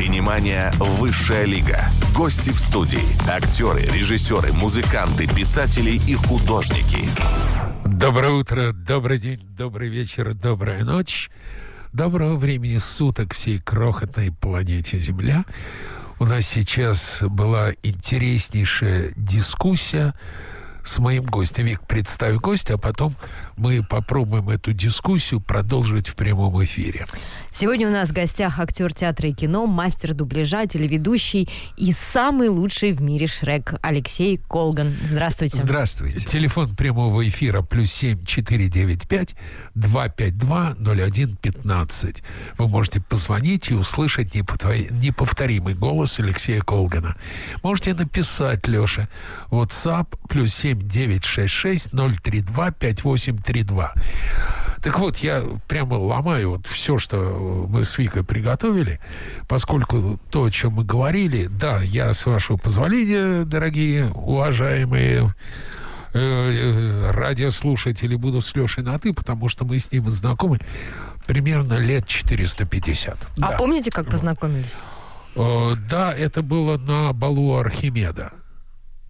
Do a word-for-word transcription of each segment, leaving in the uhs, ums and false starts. Синемания «Высшая лига». Гости в студии, актеры, режиссеры, музыканты, писатели и художники. Доброе утро, добрый день, добрый вечер, добрая ночь. Доброго времени суток всей крохотной планете Земля. У нас сейчас была интереснейшая дискуссия с моим гостем. Вик, представь гостя, а потом мы попробуем эту дискуссию продолжить в прямом эфире. Сегодня у нас в гостях актер театра и кино, мастер дубляжа, телеведущий и самый лучший в мире Шрек Алексей Колган. Здравствуйте. Здравствуйте. Телефон прямого эфира плюс семь четыреста девяносто пять двести пятьдесят два ноль один пятнадцать. Вы можете позвонить и услышать неповторимый голос Алексея Колгана. Можете написать Лёше WhatsApp плюс семь девятьсот шестьдесят шесть ноль тридцать два пятьдесят восемь тридцать два. Так вот, я прямо ломаю вот все, что мы с Викой приготовили, поскольку то, о чем мы говорили, да, я, с вашего позволения, дорогие, уважаемые э, радиослушатели, буду с Лешей на «ты», потому что мы с ним знакомы примерно лет четыреста пятьдесят. А да. Помните, как познакомились? Э, да, это было на балу Архимеда.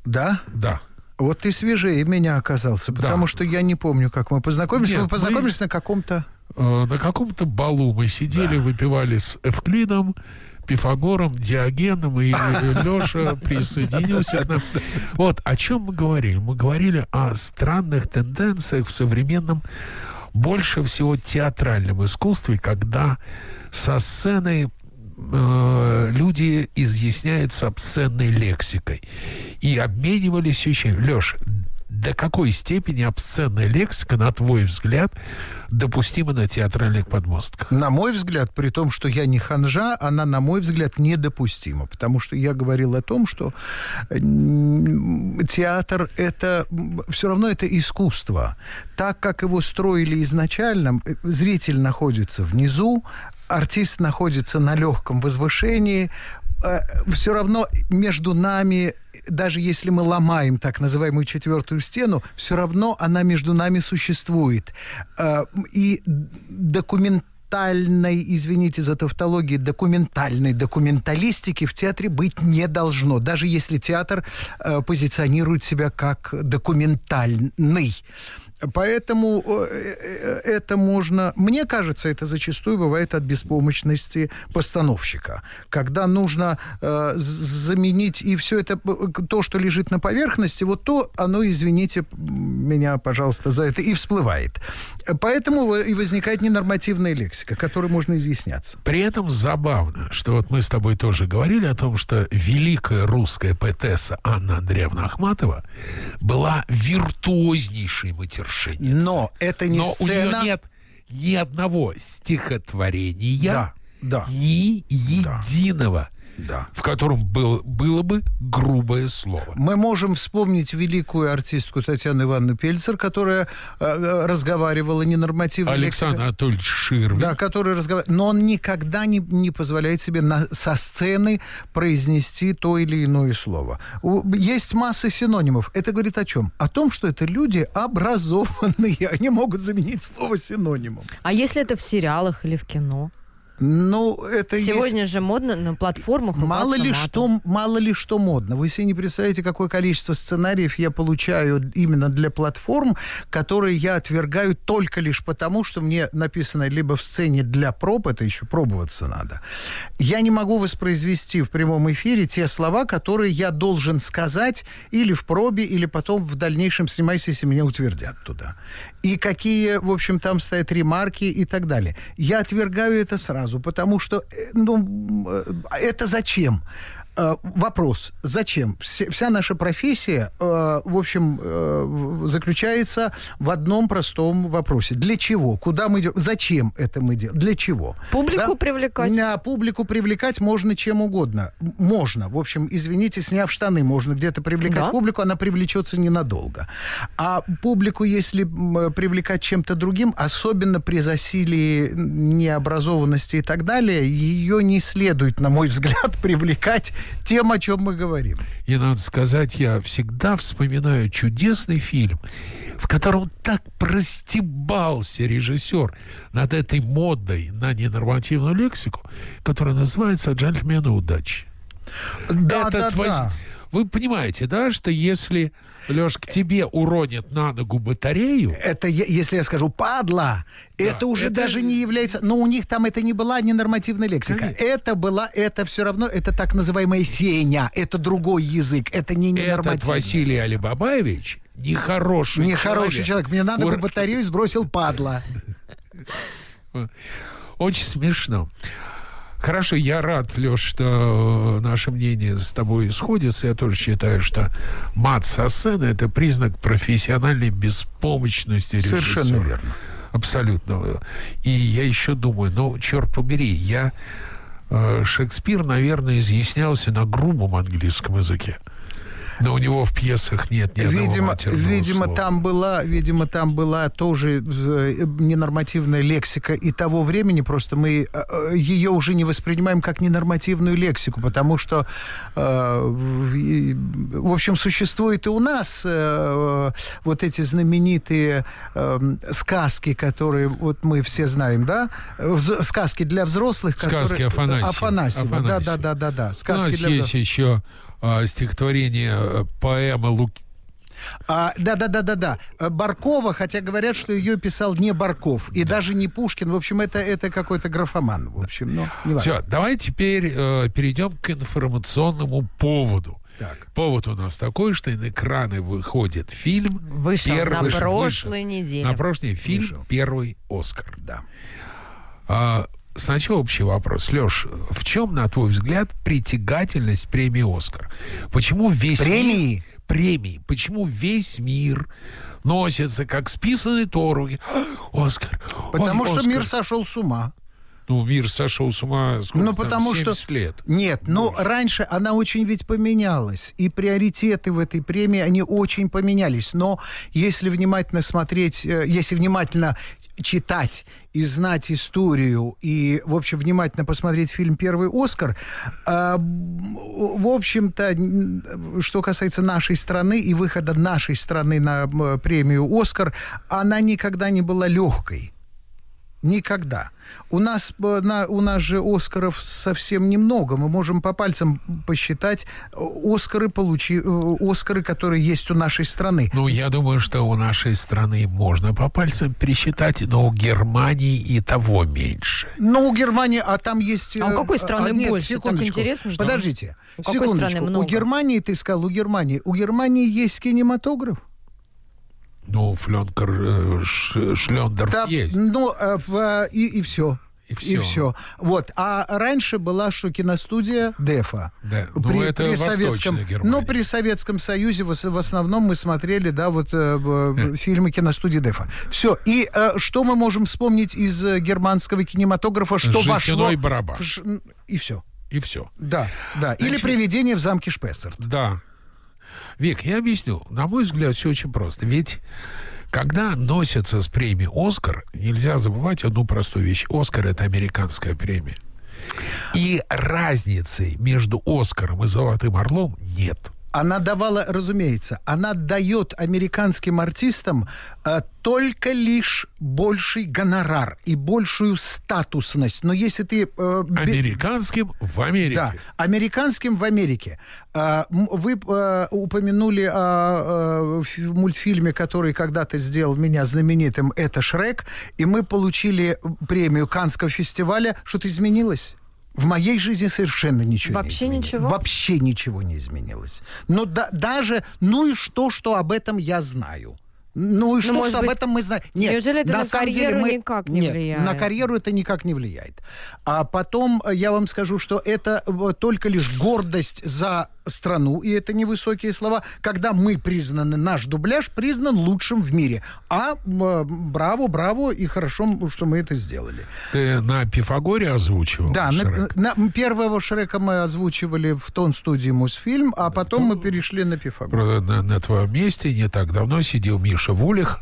Да? Да. Вот ты свежее меня оказался, потому да. что я не помню, как мы познакомились. Нет, мы познакомились мы... на каком-то... Э, на каком-то балу мы сидели, да. выпивали с Эвклидом, Пифагором, Диогеном, и Леша присоединился к нам. Вот, о чем мы говорили? Мы говорили о странных тенденциях в современном, больше всего театральном искусстве, когда со сцены... люди изъясняются обсценной лексикой и обменивались еще. Леш, до какой степени обсценная лексика, на твой взгляд, допустима на театральных подмостках? На мой взгляд, при том, что я не ханжа, она, на мой взгляд, недопустима. Потому что я говорил о том, что театр — это... Все равно это искусство. Так, как его строили изначально, зритель находится внизу, артист находится на легком возвышении. Все равно между нами... Даже если мы ломаем так называемую четвертую стену, все равно она между нами существует. И документальной, извините за тавтологию, документальной документалистики в театре быть не должно, даже если театр позиционирует себя как документальный. Поэтому это можно... Мне кажется, это зачастую бывает от беспомощности постановщика. Когда нужно э, заменить и все это, то, что лежит на поверхности, вот то, оно, извините меня, пожалуйста, за это, и всплывает. Поэтому и возникает ненормативная лексика, которой можно изъясняться. При этом забавно, что вот мы с тобой тоже говорили о том, что великая русская поэтесса Анна Андреевна Ахматова была виртуознейшей материалом. Но это не Но сцена... у нее нет ни одного стихотворения, да, да, ни единого, да, в котором был, было бы грубое слово. Мы можем вспомнить великую артистку Татьяну Ивановну Пельцер, которая э, разговаривала ненормативно. Александр Анатольевич Ширвин. Да, который разговаривал. Но он никогда не, не позволяет себе на, со сцены произнести то или иное слово. Есть масса синонимов. Это говорит о чем? О том, что это люди образованные. Они могут заменить слово синонимом. А если это в сериалах или в кино? Ну, это сегодня есть... же модно на платформах. Мало ли, что, мало ли что модно. Вы себе не представляете, какое количество сценариев я получаю именно для платформ, которые я отвергаю только лишь потому, что мне написано либо в сцене для проб, это еще пробоваться надо. Я не могу воспроизвести в прямом эфире те слова, которые я должен сказать или в пробе, или потом в дальнейшем снимайся, если меня утвердят туда. И какие, в общем, там стоят ремарки и так далее. Я отвергаю это сразу. Потому что, ну, это зачем? Вопрос, зачем? Вся наша профессия, в общем, заключается в одном простом вопросе. Для чего? Куда мы идем? Зачем это мы делаем? Для чего? Публику да? привлекать? На публику привлекать можно чем угодно. Можно. В общем, извините, сняв штаны, можно где-то привлекать да. публику, она привлечется ненадолго. А публику, если привлекать чем-то другим, особенно при засилии необразованности и так далее, ее не следует, на мой взгляд, привлекать тем, о чем мы говорим. И надо сказать, я всегда вспоминаю чудесный фильм, в котором так простебался режиссер над этой модой на ненормативную лексику, которая называется «Джентльмены удачи». Да, Этот да, воз... да. Вы понимаете, да, что если, Лёш, к тебе уронят на ногу батарею... Это, если я скажу «падла», да, это уже это... даже не является... Но у них там это не была ненормативная лексика. Конечно. Это была, это все равно, это так называемая феня. Это другой язык, это не ненормативная. Этот Василий Алибабаевич нехороший, нехороший человек. человек. Мне на ногу Ур... батарею сбросил «падла». Очень смешно. Хорошо, я рад, Лёш, что наше мнение с тобой сходится. Я тоже считаю, что мат со сцены – это признак профессиональной беспомощности режиссера. Совершенно верно. Абсолютно. И я еще думаю, ну, черт побери, я... Э, Шекспир, наверное, изъяснялся на грубом английском языке. Но у него в пьесах нет ни одного видимо, матерного видимо, слова. Там была, видимо, там была тоже ненормативная лексика и того времени, просто мы ее уже не воспринимаем как ненормативную лексику, потому что, в общем, существует и у нас вот эти знаменитые сказки, которые вот мы все знаем, да? Сказки для взрослых. Которые... Сказки Афанасьева. Афанасьева, Афанасьева. Да, да, да, да, да. Сказки у нас для есть взрослых. Еще... стихотворение, поэма Луки. А, да, да, да, да, да. Баркова, хотя говорят, что ее писал не Барков, и да. даже не Пушкин. В общем, это, это какой-то графоман. В общем, но не важно. Все, давай теперь э, перейдем к информационному поводу. Так. Повод у нас такой, что на экраны выходит фильм. Вышел первый, на прошлой неделе. На прошлой фильм вышел. Первый Оскар. Да. А, Сначала общий вопрос. Лёш, в чем, на твой взгляд, притягательность премии «Оскар»? Почему весь премии? Мир... Премии. Почему весь мир носится, как списанные торуги? «Оскар». Потому Ой, что Оскар. Мир сошел с ума. Ну, мир сошел с ума сколько, ну, потому там, семьдесят что... лет. Нет, но Может. раньше она очень ведь поменялась. И приоритеты в этой премии, они очень поменялись. Но если внимательно смотреть, если внимательно читать и знать историю, и, в общем, внимательно посмотреть фильм «Первый Оскар», э, в общем-то, что касается нашей страны и выхода нашей страны на премию «Оскар», она никогда не была легкой. Никогда. У нас, на, у нас же «Оскаров» совсем немного. Мы можем по пальцам посчитать «Оскары», получи, «Оскары», которые есть у нашей страны. Ну, я думаю, что у нашей страны можно по пальцам пересчитать, но у Германии и того меньше. Ну, у Германии, а там есть... А у какой страны а, нет, больше? Секундочку. Так интересно, что... Подождите. У какой секундочку. страны много? У Германии, ты сказал, у Германии. У Германии есть кинематограф. Ну, Флёнкер, Шлёндорф да, есть. Ну, и, и все. И все. И все. Вот. А раньше была что киностудия Дефа. Да. Ну, при, это при советском, ну, при Советском Союзе в, в основном мы смотрели, да, вот э, фильмы киностудии Дефа. Все. И э, что мы можем вспомнить из германского кинематографа, что «Жестяной барабан». Ш... И все. И все. Да, да. Значит... Или «Привидение в замке Шпессарт». Да. Вик, я объясню. На мой взгляд, все очень просто. Ведь, когда носятся с премией «Оскар», нельзя забывать одну простую вещь. «Оскар» — это американская премия. И разницы между «Оскаром» и «Золотым орлом» нет. Она давала, разумеется, она дает американским артистам э, только лишь больший гонорар и большую статусность. Но если ты... Э, американским в Америке. Да, американским в Америке. Э, вы э, упомянули о, о мультфильме, который когда-то сделал меня знаменитым, это «Шрек», и мы получили премию Каннского фестиваля. Что-то изменилось? В моей жизни совершенно ничего Вообще не изменилось. Ничего? Вообще ничего не изменилось. Но да, даже, ну и что, что об этом я знаю? Ну и что, ну, что быть, об этом мы знаем? Нет, неужели это на, на карьеру мы... никак не Нет, влияет? На карьеру это никак не влияет. А потом я вам скажу, что это только лишь гордость за страну, и это невысокие слова, когда мы признаны, наш дубляж признан лучшим в мире. А э, браво, браво, и хорошо, что мы это сделали. Ты на Пифагоре озвучивал? Да, Шрек. На, на, первого Шрека мы озвучивали в тон студии Мосфильм, а потом ну, мы перешли на Пифагор. На, на твоем месте не так давно сидел Миша Вулих.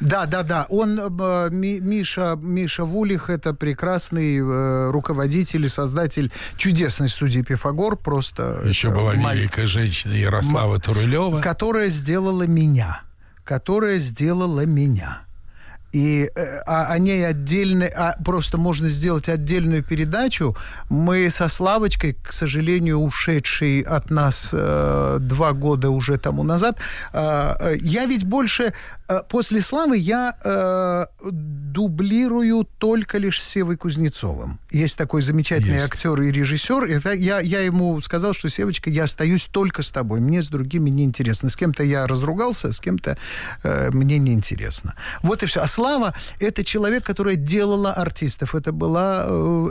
Да, да, да. Он, э, ми, Миша, Миша Вулих, это прекрасный э, руководитель и создатель чудесной студии Пифагор. Просто еще это, была великая женщина Ярослава Турылёва. Которая сделала меня. Которая сделала меня. И о, о ней отдельно... А просто можно сделать отдельную передачу. Мы со Славочкой, к сожалению, ушедшей от нас э, два года уже тому назад, э, я ведь больше... Э, после Славы я э, дублирую только лишь с Севой Кузнецовым. Есть такой замечательный Есть. актер и режиссер. Это я, я ему сказал, что, Севочка, я остаюсь только с тобой. Мне с другими неинтересно. С кем-то я разругался, с кем-то э, мне неинтересно. Вот и все. Слава – это человек, который делала артистов. Это была,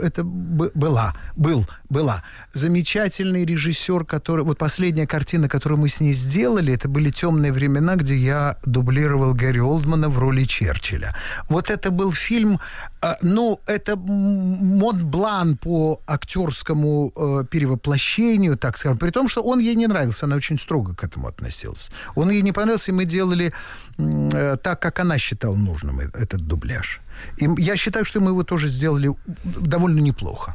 это б, была, был, была замечательный режиссер, который... Вот последняя картина, которую мы с ней сделали, это были «Темные времена», где я дублировал Гэри Олдмана в роли Черчилля. Вот это был фильм... Ну, это Монблан по актерскому э, перевоплощению, так скажем. При том, что он ей не нравился, она очень строго к этому относилась. Он ей не понравился, и мы делали э, так, как она считала нужным этот дубляж. И я считаю, что мы его тоже сделали довольно неплохо.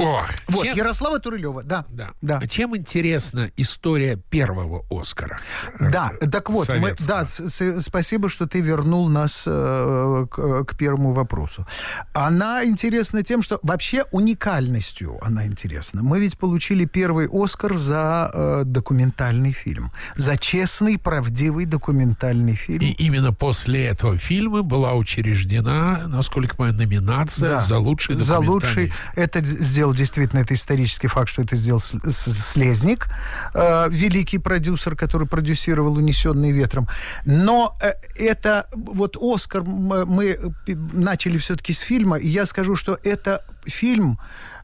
О, вот, тем... Ярослава Турылёва, да, да. да. Чем интересна история первого Оскара? Да, так вот, мы, да, с- спасибо, что ты вернул нас э- к-, к первому вопросу. Она интересна тем, что вообще уникальностью она интересна. Мы ведь получили первый Оскар за э- документальный фильм, за честный, правдивый документальный фильм. И именно после этого фильма была учреждена, насколько моя номинация да. за лучший документальный. За лучший, это сделал действительно, это исторический факт, что это сделал Слезник, э, великий продюсер, который продюсировал «Унесенные ветром». Но э, это вот «Оскар» мы, мы начали все-таки с фильма, и я скажу, что это фильм,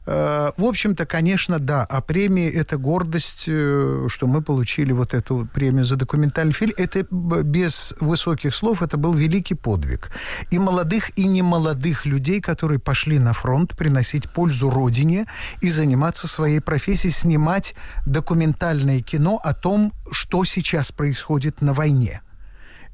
э, в общем-то, конечно, да, а премии — это гордость, э, что мы получили вот эту премию за документальный фильм. Это без высоких слов, это был великий подвиг. И молодых, и немолодых людей, которые пошли на фронт приносить пользу родине и заниматься своей профессией, снимать документальное кино о том, что сейчас происходит на войне.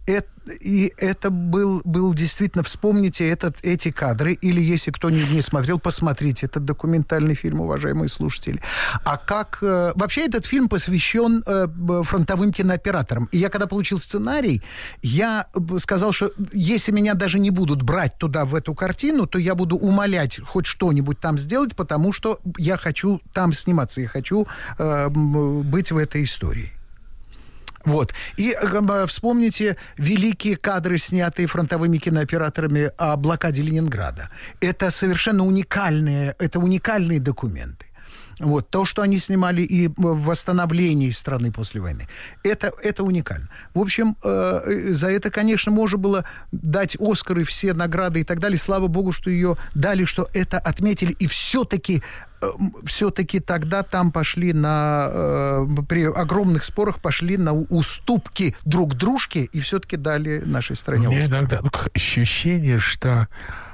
Это, и это был, был действительно... Вспомните этот, эти кадры, или если кто не, не смотрел, посмотрите этот документальный фильм, уважаемые слушатели. А как... Э, вообще этот фильм посвящен э, фронтовым кинооператорам. И я, когда получил сценарий, я сказал, что если меня даже не будут брать туда, в эту картину, то я буду умолять хоть что-нибудь там сделать, потому что я хочу там сниматься, я хочу э, быть в этой истории. Вот. И э, вспомните великие кадры, снятые фронтовыми кинооператорами о блокаде Ленинграда. Это совершенно уникальные, это уникальные документы. Вот. То, что они снимали и в восстановлении страны после войны. Это, это уникально. В общем, э, за это, конечно, можно было дать Оскары, все награды и так далее. Слава богу, что ее дали, что это отметили. И все-таки... все-таки тогда там пошли на... Э, при огромных спорах пошли на уступки друг дружке и все-таки дали нашей стране Оскар. У меня иногда ощущение, что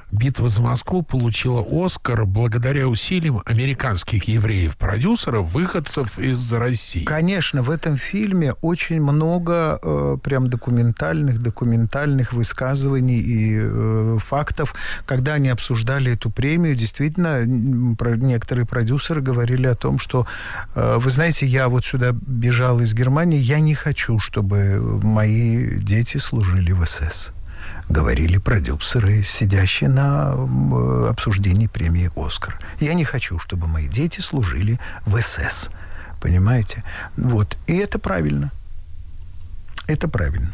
«Битва за Москву» получила Оскар благодаря усилиям американских евреев-продюсеров, выходцев из России. Конечно, в этом фильме очень много э, прям документальных, документальных высказываний и э, фактов. Когда они обсуждали эту премию, действительно, некоторые продюсеры говорили о том, что, э, вы знаете, я вот сюда бежал из Германии, я не хочу, чтобы мои дети служили в эс эс. Говорили продюсеры, сидящие на обсуждении премии «Оскар». Я не хочу, чтобы мои дети служили в эс эс. Понимаете? Вот. И это правильно. Это правильно.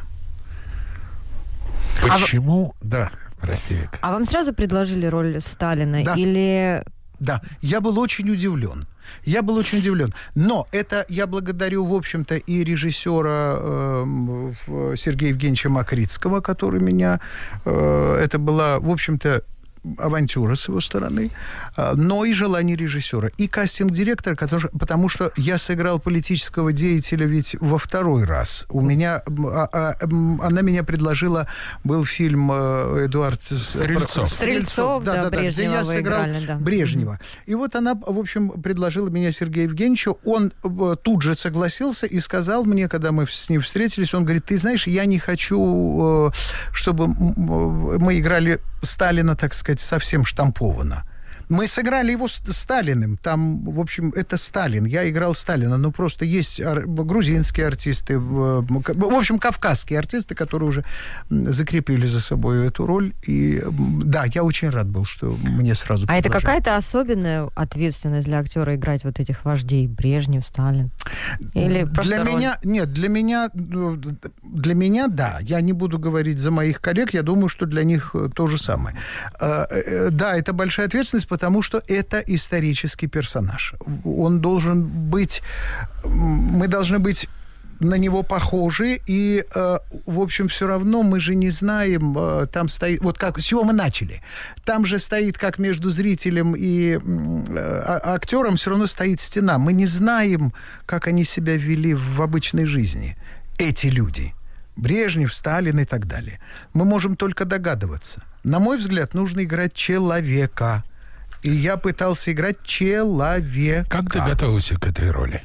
Почему? А... Да, прости, Вик. А вам сразу предложили роль Сталина? Да. Или... Да, я был очень удивлен. Я был очень удивлен. Но это я благодарю, в общем-то, и режиссера э, Сергея Евгеньевича Мокрицкого, который меня... Э, это была, в общем-то, авантюра с его стороны, но и желание режиссера. И кастинг-директора, который, потому что я сыграл политического деятеля ведь во второй раз. У меня... А, а, она меня предложила... Был фильм Эдуард Стрельцов. Стрельцов, да, да, да, Брежнева да, я сыграл играли, да. Брежнева. И вот она, в общем, предложила меня Сергею Евгеньевичу. Он тут же согласился и сказал мне, когда мы с ним встретились, он говорит, ты знаешь, я не хочу, чтобы мы играли Сталина, так сказать, совсем штампованно. Мы сыграли его с Сталиным. Там, в общем, это Сталин. Я играл Сталина. Ну, просто есть ар- грузинские артисты, в общем, кавказские артисты, которые уже закрепили за собой эту роль. И да, я очень рад был, что мне сразу предложили. А это какая-то особенная ответственность для актера играть вот этих вождей? Брежнев, Сталин? Или просто для роль? Меня, нет, для меня, для меня, да. Я не буду говорить за моих коллег. Я думаю, что для них то же самое. Да, это большая ответственность, потому что это исторический персонаж. Он должен быть... Мы должны быть на него похожи, и, э, в общем, все равно мы же не знаем, э, там стоит... Вот как, с чего мы начали? Там же стоит, как между зрителем и э, актером, все равно стоит стена. Мы не знаем, как они себя вели в обычной жизни, эти люди. Брежнев, Сталин и так далее. Мы можем только догадываться. На мой взгляд, нужно играть человека. И я пытался играть человека. Как ты готовился к этой роли?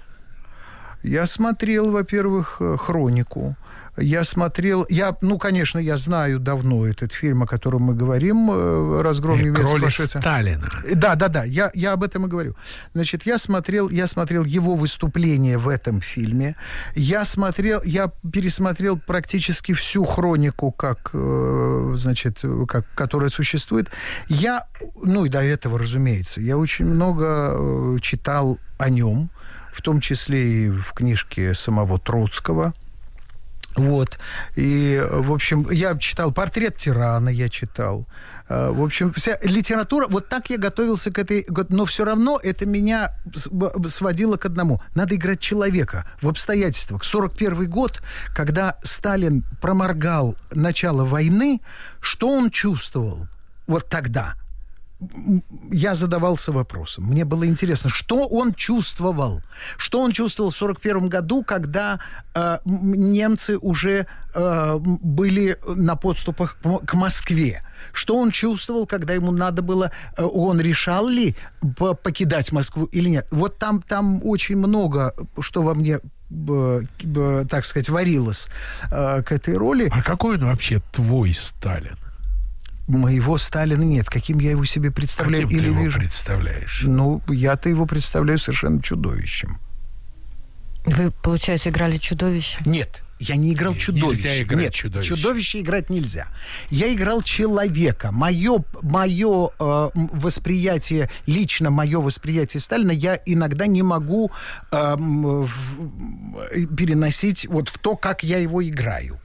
Я смотрел, во-первых, «Хронику». Я смотрел... Я, ну, конечно, я знаю давно этот фильм, о котором мы говорим, «Разгром немецкого фашизма». Сталина. Да, да, да. Я, я об этом и говорю. Значит, я смотрел, я смотрел его выступление в этом фильме. Я смотрел... Я пересмотрел практически всю «Хронику», как, значит, как, которая существует. Я... Ну, и до этого, разумеется. Я очень много читал о нем, в том числе и в книжке самого Троцкого. Вот. И, в общем, я читал «Портрет тирана», я читал. В общем, вся литература... Вот так я готовился к этой... Но все равно это меня сводило к одному. Надо играть человека в обстоятельствах. сорок первый год, когда Сталин проморгал начало войны, что он чувствовал вот тогда? Я задавался вопросом. Мне было интересно, что он чувствовал. Что он чувствовал в сорок первом году, когда э, немцы уже э, были на подступах к Москве. Что он чувствовал, когда ему надо было... Он решал ли покидать Москву или нет? Вот там, там очень много, что во мне... Э, так сказать, варилось э, к этой роли. А какой он вообще твой Сталин? Моего Сталина нет. Каким я его себе представляю каким или ты его вижу? Представляешь? Ну, я-то его представляю совершенно чудовищем. Вы, получается, играли чудовище? Нет, я не играл чудовище. Нельзя играть нет, чудовище. Чудовище играть нельзя. Я играл человека. Мое, мое э, восприятие, лично мое восприятие Сталина, я иногда не могу э, в, переносить вот в то, как я его играю.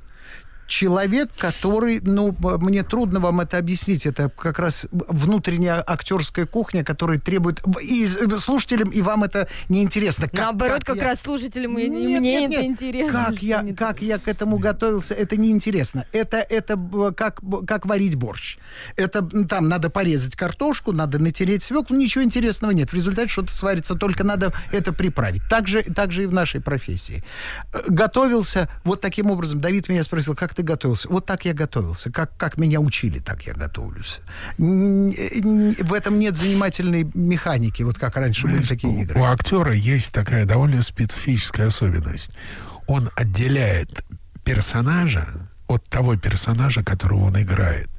Человек, который, ну, мне трудно вам это объяснить, это как раз внутренняя актерская кухня, которая требует и слушателям, и вам это неинтересно. Как, наоборот, как, как я... раз слушателям и нет, мне нет, это нет. интересно. Как, я, не как я к этому готовился, это неинтересно. Это, это как, как варить борщ. Это там надо порезать картошку, надо натереть свеклу, ничего интересного нет. В результате что-то сварится, только надо это приправить. Так же, так же и в нашей профессии. Готовился вот таким образом. Давид меня спросил, как ты готовился? Вот так я готовился. Как, как меня учили, так я готовлюсь. В этом нет занимательной механики, вот как раньше были такие игры. У актера есть такая довольно специфическая особенность. Он отделяет персонажа от того персонажа, которого он играет.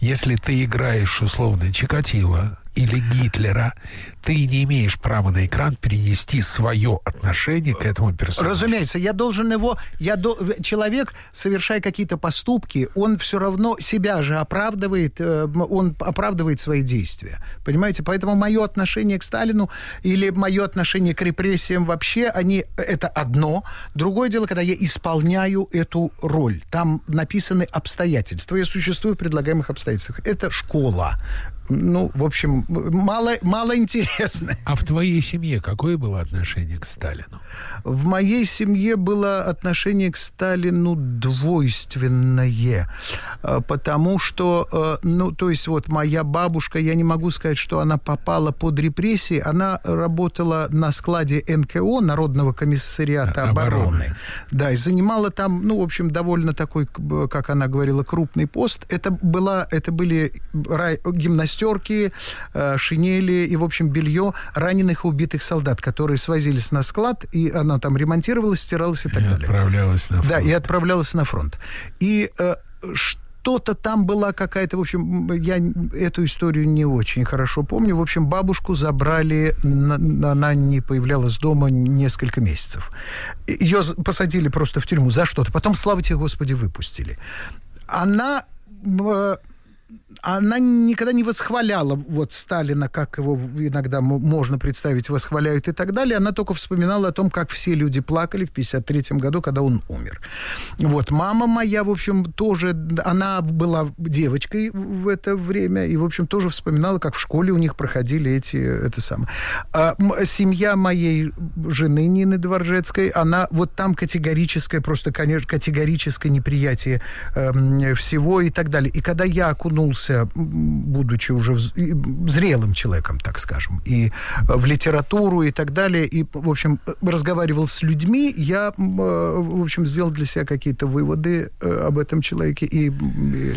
Если ты играешь, условно, Чикатило или Гитлера, ты не имеешь права на экран перенести свое отношение к этому персонажу. Разумеется, я должен его... Я до... Человек, совершая какие-то поступки, он все равно себя же оправдывает, он оправдывает свои действия. Понимаете? Поэтому мое отношение к Сталину или мое отношение к репрессиям вообще, они... Это одно. Другое дело, когда я исполняю эту роль. Там написаны обстоятельства. Я существую в предлагаемых обстоятельствах. Это школа. Ну, в общем, мало, мало интересно. А в твоей семье какое было отношение к Сталину? В моей семье было отношение к Сталину двойственное, потому что, ну, то есть вот моя бабушка, я не могу сказать, что она попала под репрессии, она работала на складе эн ка о, Народного комиссариата обороны. обороны. Да, и занимала там, ну, в общем, довольно такой, как она говорила, крупный пост. Это была, это были гимнастерки, шинели и, в общем, белье раненых и убитых солдат, которые свозились на склад, и оно там ремонтировалось, стиралось и так и далее. Отправлялось на фронт. Да, и отправлялось на фронт. И э, что-то там была какая-то, в общем, я эту историю не очень хорошо помню. В общем, бабушку забрали, она не появлялась дома несколько месяцев. Ее посадили просто в тюрьму за что-то. Потом, слава тебе, Господи, выпустили. Она... Э, Она никогда не восхваляла вот Сталина, как его иногда можно представить, восхваляют и так далее. Она только вспоминала о том, как все люди плакали в пятьдесят третьем году, когда он умер. Вот. Мама моя, в общем, тоже, она была девочкой в это время и, в общем, тоже вспоминала, как в школе у них проходили эти, это самое. А семья моей жены Нины Дворжецкой, она вот там категорическое, просто, конечно, категорическое неприятие э, всего и так далее. И когда я окунулся, будучи уже зрелым человеком, так скажем, и в литературу и так далее, и, в общем, разговаривал с людьми, я, в общем, сделал для себя какие-то выводы об этом человеке. И, и...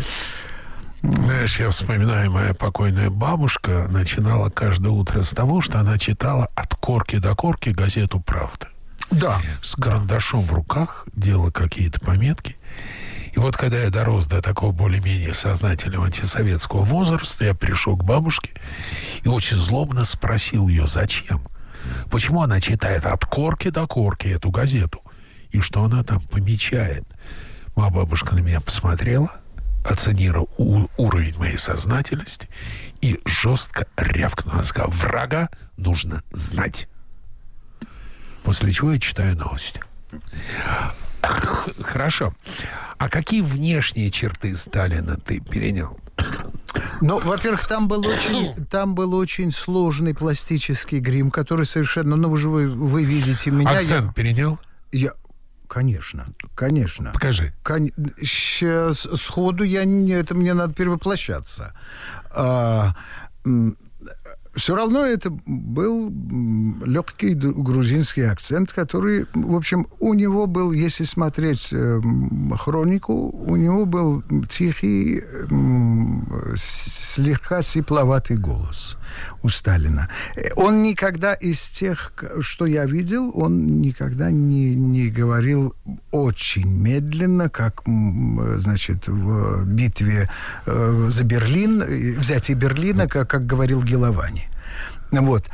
Знаешь, я вспоминаю, моя покойная бабушка начинала каждое утро с того, что она читала от корки до корки газету «Правда». Да. С карандашом в руках делала какие-то пометки. И вот когда я дорос до такого более-менее сознательного антисоветского возраста, я пришел к бабушке и очень злобно спросил ее, зачем? Почему она читает от корки до корки эту газету? И что она там помечает? Моя бабушка на меня посмотрела, оценила уровень моей сознательности и жестко рявкнула, сказала: врага нужно знать. После чего я читаю новости. Хорошо. А какие внешние черты Сталина ты перенял? Ну, во-первых, там был очень, там был очень сложный пластический грим, который совершенно... Ну, уже вы, вы видите меня. Акцент я... перенял? Я... Конечно, конечно. Покажи. Кон... Сейчас, сходу я... Не... Это мне надо перевоплощаться. А... Все равно это был легкий грузинский акцент, который, в общем, у него был, если смотреть хронику, у него был тихий, слегка сипловатый голос у Сталина. Он никогда из тех, что я видел, он никогда не, не говорил очень медленно, как, значит, в битве за Берлин, взятие Берлина, как, как говорил Геловани. Вот.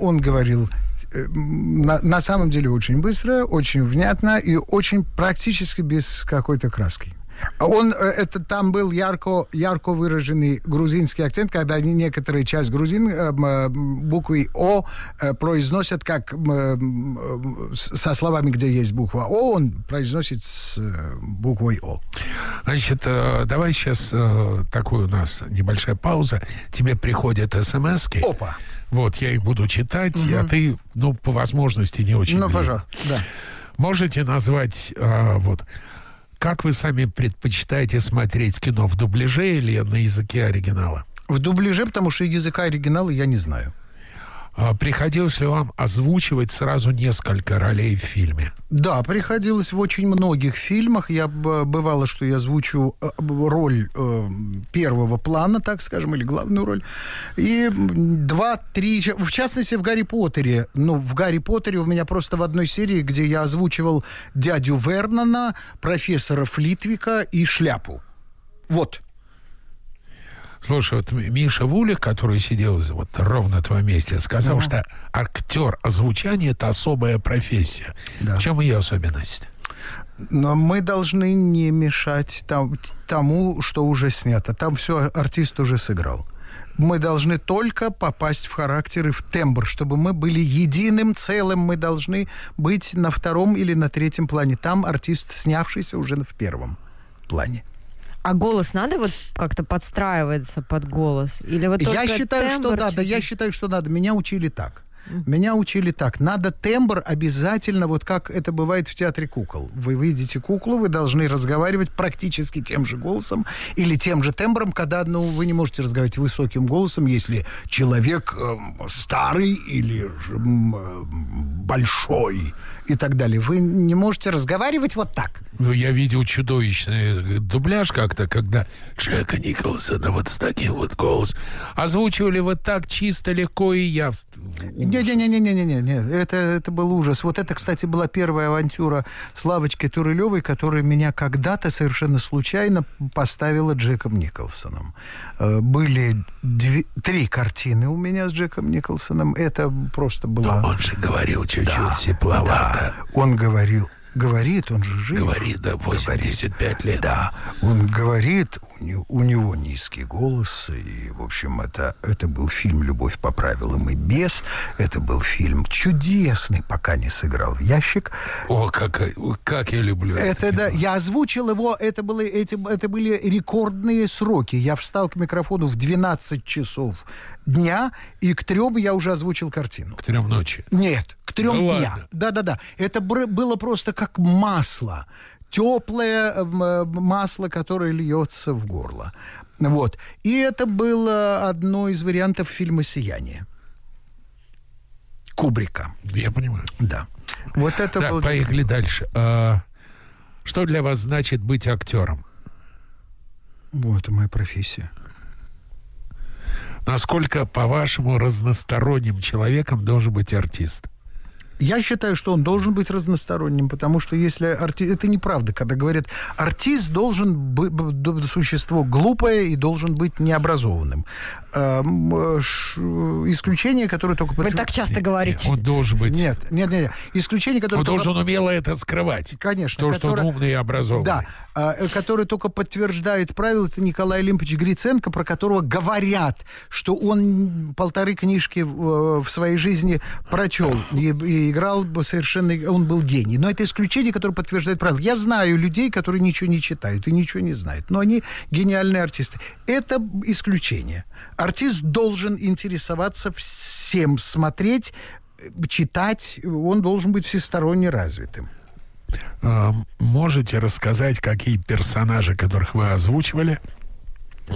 Он говорил на, на самом деле очень быстро, очень внятно и очень практически без какой-то краски. Он, это, там был ярко, ярко выраженный грузинский акцент, когда некоторая часть грузин э, буквы «о» э, произносят как э, со словами, где есть буква «о», он произносит с буквой «о». Значит, э, давай сейчас э, такой у нас небольшая пауза. Тебе приходят смс-ки. Опа! Вот, я их буду читать, угу. А ты, ну, по возможности не очень... Ну, пожалуйста, да. Можете назвать, э, вот... Как вы сами предпочитаете смотреть кино? В дубляже или на языке оригинала? В дубляже, потому что языка оригинала я не знаю. Приходилось ли вам озвучивать сразу несколько ролей в фильме? Да, приходилось в очень многих фильмах. Я бывало, что я озвучу роль первого плана, так скажем, или главную роль. И два-три... В частности, в «Гарри Поттере». Ну, в «Гарри Поттере» у меня просто в одной серии, где я озвучивал дядю Вернона, профессора Флитвика и шляпу. Вот. Слушай, вот Миша Вулих, который сидел вот ровно на твоем месте, сказал, uh-huh. что актер озвучания – это особая профессия. Да. В чем ее особенность? Но мы должны не мешать там, тому, что уже снято. Там все артист уже сыграл. Мы должны только попасть в характер и в тембр, чтобы мы были единым целым. Мы должны быть на втором или на третьем плане. Там артист, снявшийся уже в первом плане. А голос надо вот как-то подстраиваться под голос? Или вот только я считаю, тембр, что надо. Да, я считаю, что надо. Меня учили так. Меня учили так. Надо тембр обязательно, вот как это бывает в театре кукол. Вы видите куклу, вы должны разговаривать практически тем же голосом или тем же тембром, когда, ну, вы не можете разговаривать высоким голосом, если человек э, старый или э, большой и так далее. Вы не можете разговаривать вот так. Ну, я видел чудовищный дубляж как-то, когда Джека Николсона вот с таким вот голосом озвучивали вот так чисто, легко и явственно. Не-не-не-не-не-не-не. Это, это был ужас. Вот это, кстати, была первая авантюра с Лавочкой Турылёвой, которая меня когда-то совершенно случайно поставила Джеком Николсоном. Были две, три картины у меня с Джеком Николсоном. Это просто было... Но он же говорил чуть-чуть, да, сепловато. Да. Он говорил... Говорит, он же жив. Говорит, да, восемьдесят пять лет. Да, он говорит, у него, у него низкий голос. И, в общем, это, это был фильм «Любовь по правилам и без». Это был фильм чудесный, пока не сыграл в ящик. О, как, как я люблю это. Это да, я озвучил его, это, было, эти, это были рекордные сроки. Я встал к микрофону в двенадцать часов дня, и к трем я уже озвучил картину. К трем ночи? Нет, к трем ну, дня. Ладно. Да-да-да. Это бр- было просто как масло. Теплое масло, которое льется в горло. Вот. И это было одно из вариантов фильма «Сияние» Кубрика. Я понимаю. Да. Вот это да, было... Поехали дальше. А, что для вас значит быть актером? Вот, это моя профессия. Насколько, по-вашему, разносторонним человеком должен быть артист? Я считаю, что он должен быть разносторонним, потому что если артист... Это неправда, когда говорят, артист должен быть... Существо глупое и должен быть необразованным. Исключение, которое только... Вы так часто говорите. Нет, он должен быть... Нет, нет, нет. нет. Исключение, которое... Он только... должен умело это скрывать. Конечно. То, которое... что он умный и образованный. Да. Который только подтверждает правило. Это Николай Олимпович Гриценко, про которого говорят, что он полторы книжки в своей жизни прочел и, и играл совершенно... Он был гений. Но это исключение, которое подтверждает правило. Я знаю людей, которые ничего не читают и ничего не знают. Но они гениальные артисты. Это исключение. Артист должен интересоваться всем, смотреть, читать. Он должен быть всесторонне развитым. Можете рассказать, какие персонажи, которых вы озвучивали,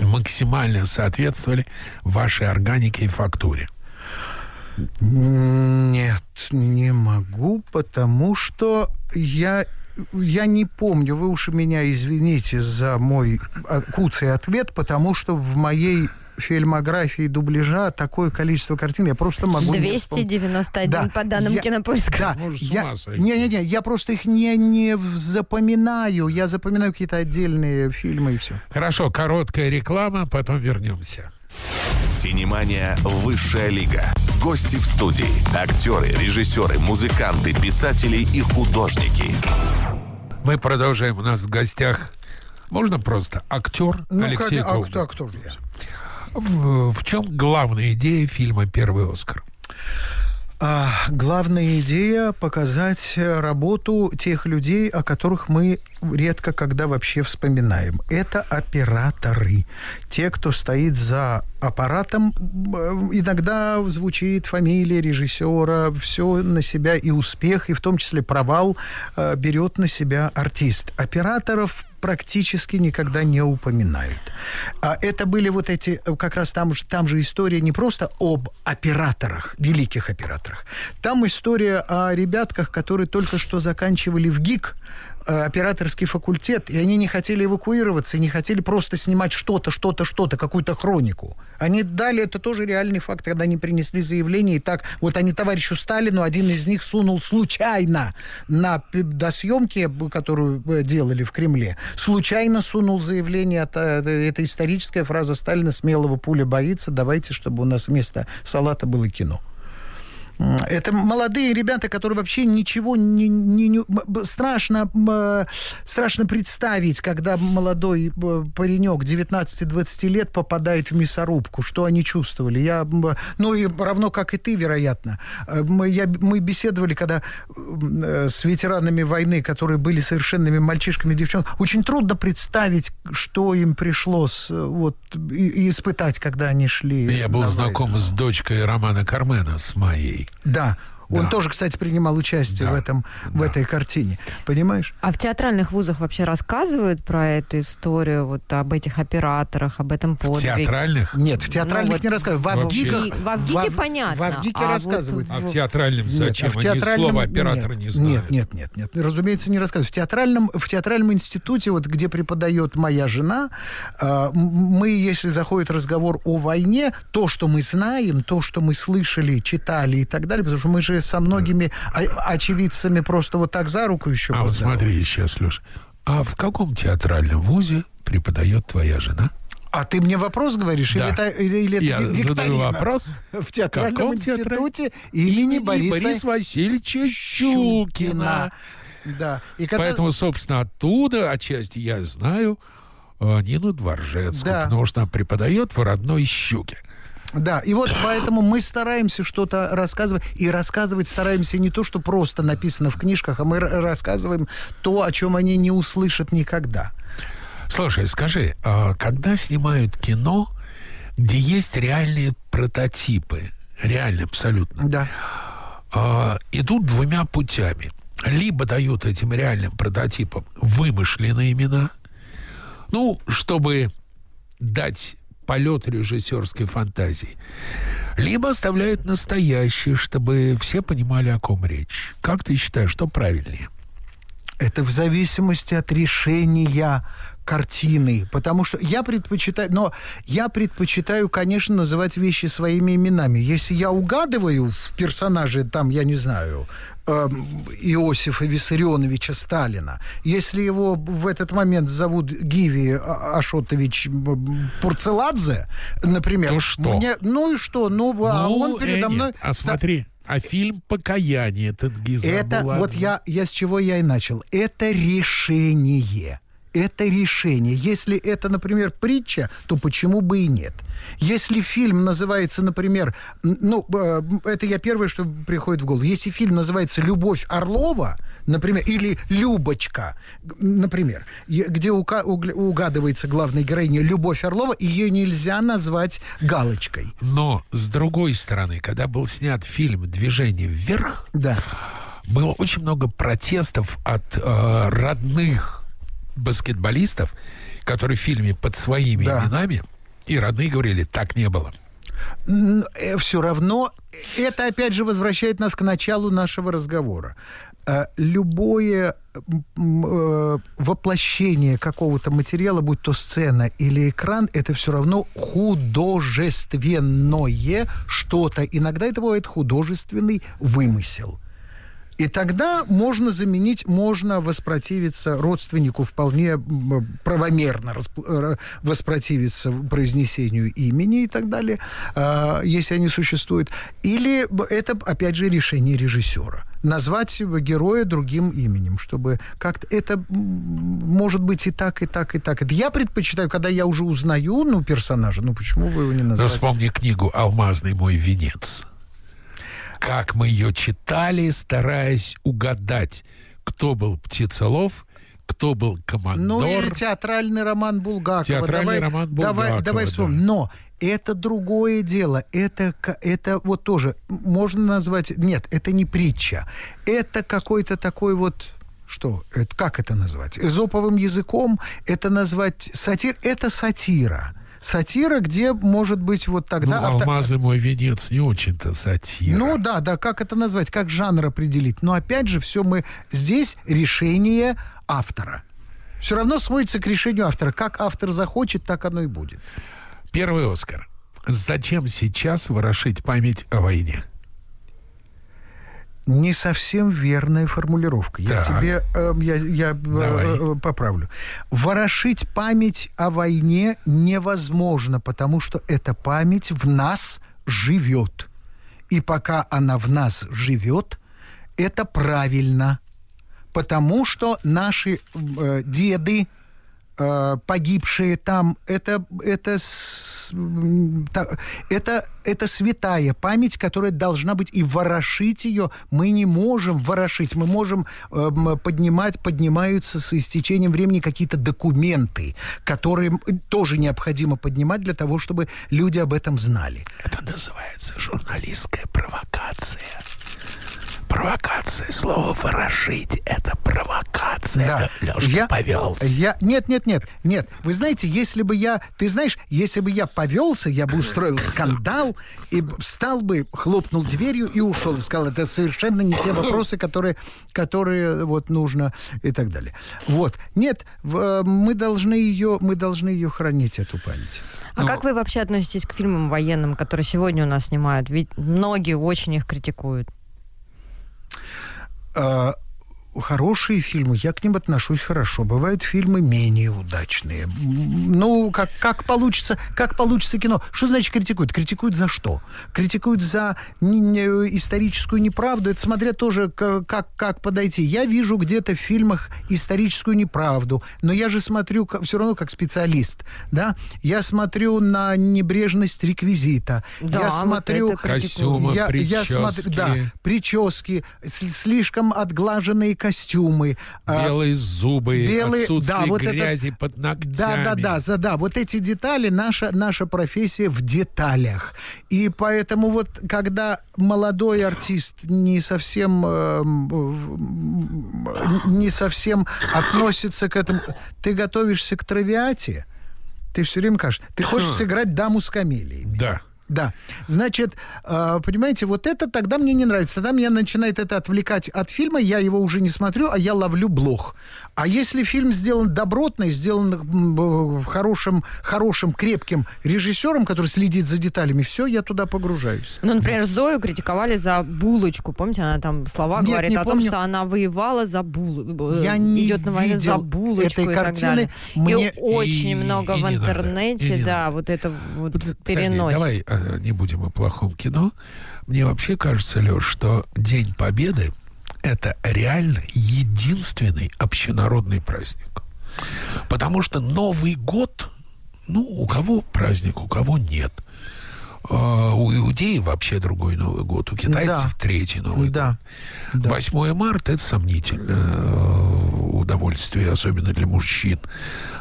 максимально соответствовали вашей органике и фактуре? Нет, не могу, потому что я, я не помню. Вы уж меня извините за мой куцый ответ, потому что в моей фильмографии дубляжа такое количество картин я просто могу... двести девяносто один, да, по данным я, Кинопоиска. Да, я, не, не, не, я просто их не, не запоминаю. Я запоминаю какие-то отдельные фильмы и все. Хорошо, короткая реклама, потом вернемся. Синемания «Высшая лига». Гости в студии. Актеры, режиссеры, музыканты, писатели и художники. Мы продолжаем. У нас в гостях, можно просто, актер ну, Алексей Колган. Ну, актер же я. В, в чем главная идея фильма «Первый Оскар»? А, главная идея – показать работу тех людей, о которых мы редко когда вообще вспоминаем. Это операторы. Те, кто стоит за аппаратом, иногда звучит фамилия режиссера, все на себя, и успех, и в том числе провал берет на себя артист. Операторов практически никогда не упоминают. А это были вот эти, как раз там, там же история не просто об операторах, великих операторах. Там история о ребятках, которые только что заканчивали в ГИК, операторский факультет, и они не хотели эвакуироваться, и не хотели просто снимать что-то, что-то, что-то, какую-то хронику. Они дали, это тоже реальный факт, когда они принесли заявление, и так вот они товарищу Сталину, один из них сунул случайно на досъемке, которую делали в Кремле, случайно сунул заявление, от, это историческая фраза Сталина: «Смелого пуля боится, давайте, чтобы у нас вместо салата было кино». Это молодые ребята, которые вообще ничего не... не, не страшно, страшно представить, когда молодой паренек девятнадцати-двадцати лет попадает в мясорубку, что они чувствовали. Я, ну, и равно как и ты, вероятно. Мы, я, мы беседовали, когда с ветеранами войны, которые были совершенными мальчишками и девчонками, очень трудно представить, что им пришлось вот, и, и испытать, когда они шли. Я был знаком с дочкой Романа Кармена, с моей. Да. Он да. тоже, кстати, принимал участие да. в, этом, да. в этой картине. Понимаешь? А в театральных вузах вообще рассказывают про эту историю, вот об этих операторах, об этом подвиге? В театральных? Нет, в театральных ну, вот не рассказывают. В Авгике вообще... понятно. В Авгике а рассказывают. Вот, а в театральном зачем? Нет, а в театральном... Они слова оператора не знают. Нет, нет, нет, нет. Разумеется, не рассказывают. В театральном, в театральном институте, вот, где преподает моя жена, мы, если заходит разговор о войне, то, что мы знаем, то, что мы слышали, читали и так далее, потому что мы же со многими очевидцами просто вот так за руку еще поздоровались. А вот смотри сейчас, Леш, а в каком театральном вузе преподает твоя жена? А ты мне вопрос говоришь? Да. Или это, или это я викторина? Задаю вопрос. В театральном каком институте театра... имени, имени Бориса, Бориса Васильевича Щукина. Щукина. Да. И когда... Поэтому, собственно, оттуда отчасти я знаю Нину Дворжецкую, да. потому что она преподает в родной Щуке. Да, и вот поэтому мы стараемся что-то рассказывать, и рассказывать стараемся не то, что просто написано в книжках, а мы рассказываем то, о чем они не услышат никогда. Слушай, скажи, когда снимают кино, где есть реальные прототипы, реально, абсолютно, да. идут двумя путями. Либо дают этим реальным прототипам вымышленные имена, ну, чтобы дать... полет режиссерской фантазии. Либо оставляют настоящие, чтобы все понимали, о ком речь. Как ты считаешь, что правильнее? Это в зависимости от решения картины. Потому что я предпочитаю... Но я предпочитаю, конечно, называть вещи своими именами. Если я угадываю в персонаже, там, я не знаю... Иосифа Виссарионовича Сталина. Если его в этот момент зовут Гиви Ашотович Пурцеладзе, например... То что? Мне, ну и что? Ну, ну а он передо э, мной... Нет. А смотри, а фильм «Покаяние» Тенгиза это Абуладзе. Вот я, я с чего я и начал. Это решение. Это решение. Если это, например, притча, то почему бы и нет? Если фильм называется, например... Ну, это я первое, что приходит в голову. Если фильм называется «Любовь Орлова», например, или «Любочка», например, где угадывается главная героиня «Любовь Орлова», ее нельзя назвать галочкой. Но, с другой стороны, когда был снят фильм «Движение вверх», да. было очень много протестов от э, родных баскетболистов, которые в фильме под своими да. именами, и родные говорили, так не было. Все равно, это опять же возвращает нас к началу нашего разговора. Любое воплощение какого-то материала, будь то сцена или экран, это все равно художественное что-то. Иногда это бывает художественный вымысел. И тогда можно заменить, можно воспротивиться родственнику, вполне правомерно воспротивиться произнесению имени и так далее, если они существуют. Или это, опять же, решение режиссера. Назвать героя другим именем, чтобы как-то... Это может быть и так, и так, и так. Это я предпочитаю, когда я уже узнаю, ну, персонажа, ну, почему вы его не называете? Вспомни книгу «Алмазный мой венец». Как мы ее читали, стараясь угадать, кто был Птицелов, кто был командор. Ну, или театральный роман Булгакова. Театральный давай, роман Булгакова. Давай, давай вспомним. Да. Но это другое дело. Это, это вот тоже можно назвать... Нет, это не притча. Это какой-то такой вот... Что? Это, как это назвать? Эзоповым языком это назвать... Сатир... Это сатира. Сатира, где, может быть, вот тогда... Ну, «Алмазный мой венец» не очень-то сатира. Ну, да, да, как это назвать, как жанр определить. Но, опять же, все мы... Здесь решение автора. Все равно сводится к решению автора. Как автор захочет, так оно и будет. Первый «Оскар». Зачем сейчас ворошить память о войне? Не совсем верная формулировка. Так. Я тебе э, я, я, э, поправлю. Ворошить память о войне невозможно, потому что эта память в нас живет. и пока она в нас живет, это правильно, потому что наши э, деды, э, погибшие там, это, это, это, это святая память, которая должна быть, и ворошить ее мы не можем ворошить, мы можем э, поднимать, поднимаются с истечением времени какие-то документы, которые тоже необходимо поднимать для того, чтобы люди об этом знали. Это называется журналистская провокация. Провокация. Слово «ворошить» — это провокация. Да. Лёшка я, повелся. Я, нет, нет, нет, нет. Вы знаете, если бы я... Ты знаешь, если бы я повелся, я бы устроил скандал и встал бы, хлопнул дверью и ушел. И сказал, это совершенно не те вопросы, которые, которые вот нужно и так далее. Вот. Нет, мы должны ее, мы должны ее хранить, эту память. А ну, как вы вообще относитесь к фильмам военным, которые сегодня у нас снимают? Ведь многие очень их критикуют. Хорошие фильмы, я к ним отношусь хорошо. Бывают фильмы менее удачные. Ну, как, как получится, как получится кино. Что значит критикуют? Критикуют за что? Критикуют за не, не, историческую неправду. Это смотря тоже, как, как подойти. Я вижу где-то в фильмах историческую неправду, но я же смотрю как, все равно как специалист. Да? Я смотрю на небрежность реквизита. Да, я смотрю... Вот костюмы, я, прически. Я смотрю, да, прически, слишком отглаженные костюмы. Белые зубы, белые, отсутствие да, вот грязи это, под ногтями. Да, да, да, да, да. Вот эти детали, наша, наша профессия в деталях. И поэтому вот, когда молодой артист не совсем, э, не совсем относится к этому... Ты готовишься к травиате, ты все время кажешь, ты хочешь сыграть даму с камелиями. Да. Да. Значит, понимаете, вот это тогда мне не нравится. Тогда меня начинает это отвлекать от фильма, я его уже не смотрю, а я ловлю блох. А если фильм сделан добротно, сделан хорошим, хорошим, крепким режиссером, который следит за деталями, все, я туда погружаюсь. Ну, например, Зою критиковали за булочку. Помните, она там слова Нет, говорит о помню. том, что она воевала за булочку. Я не Идет на войну за булочку этой и так далее. Мне... И очень и, много и в интернете, надо, да, вот это вот переносит. Давай не будем о плохом кино. Мне вообще кажется, Лёш, что День Победы — это реально единственный общенародный праздник. Потому что Новый год, ну, у кого праздник, у кого нет. А у иудеев вообще другой Новый год, у китайцев да. третий Новый да. год. восьмое марта – это сомнительно удовольствие, особенно для мужчин.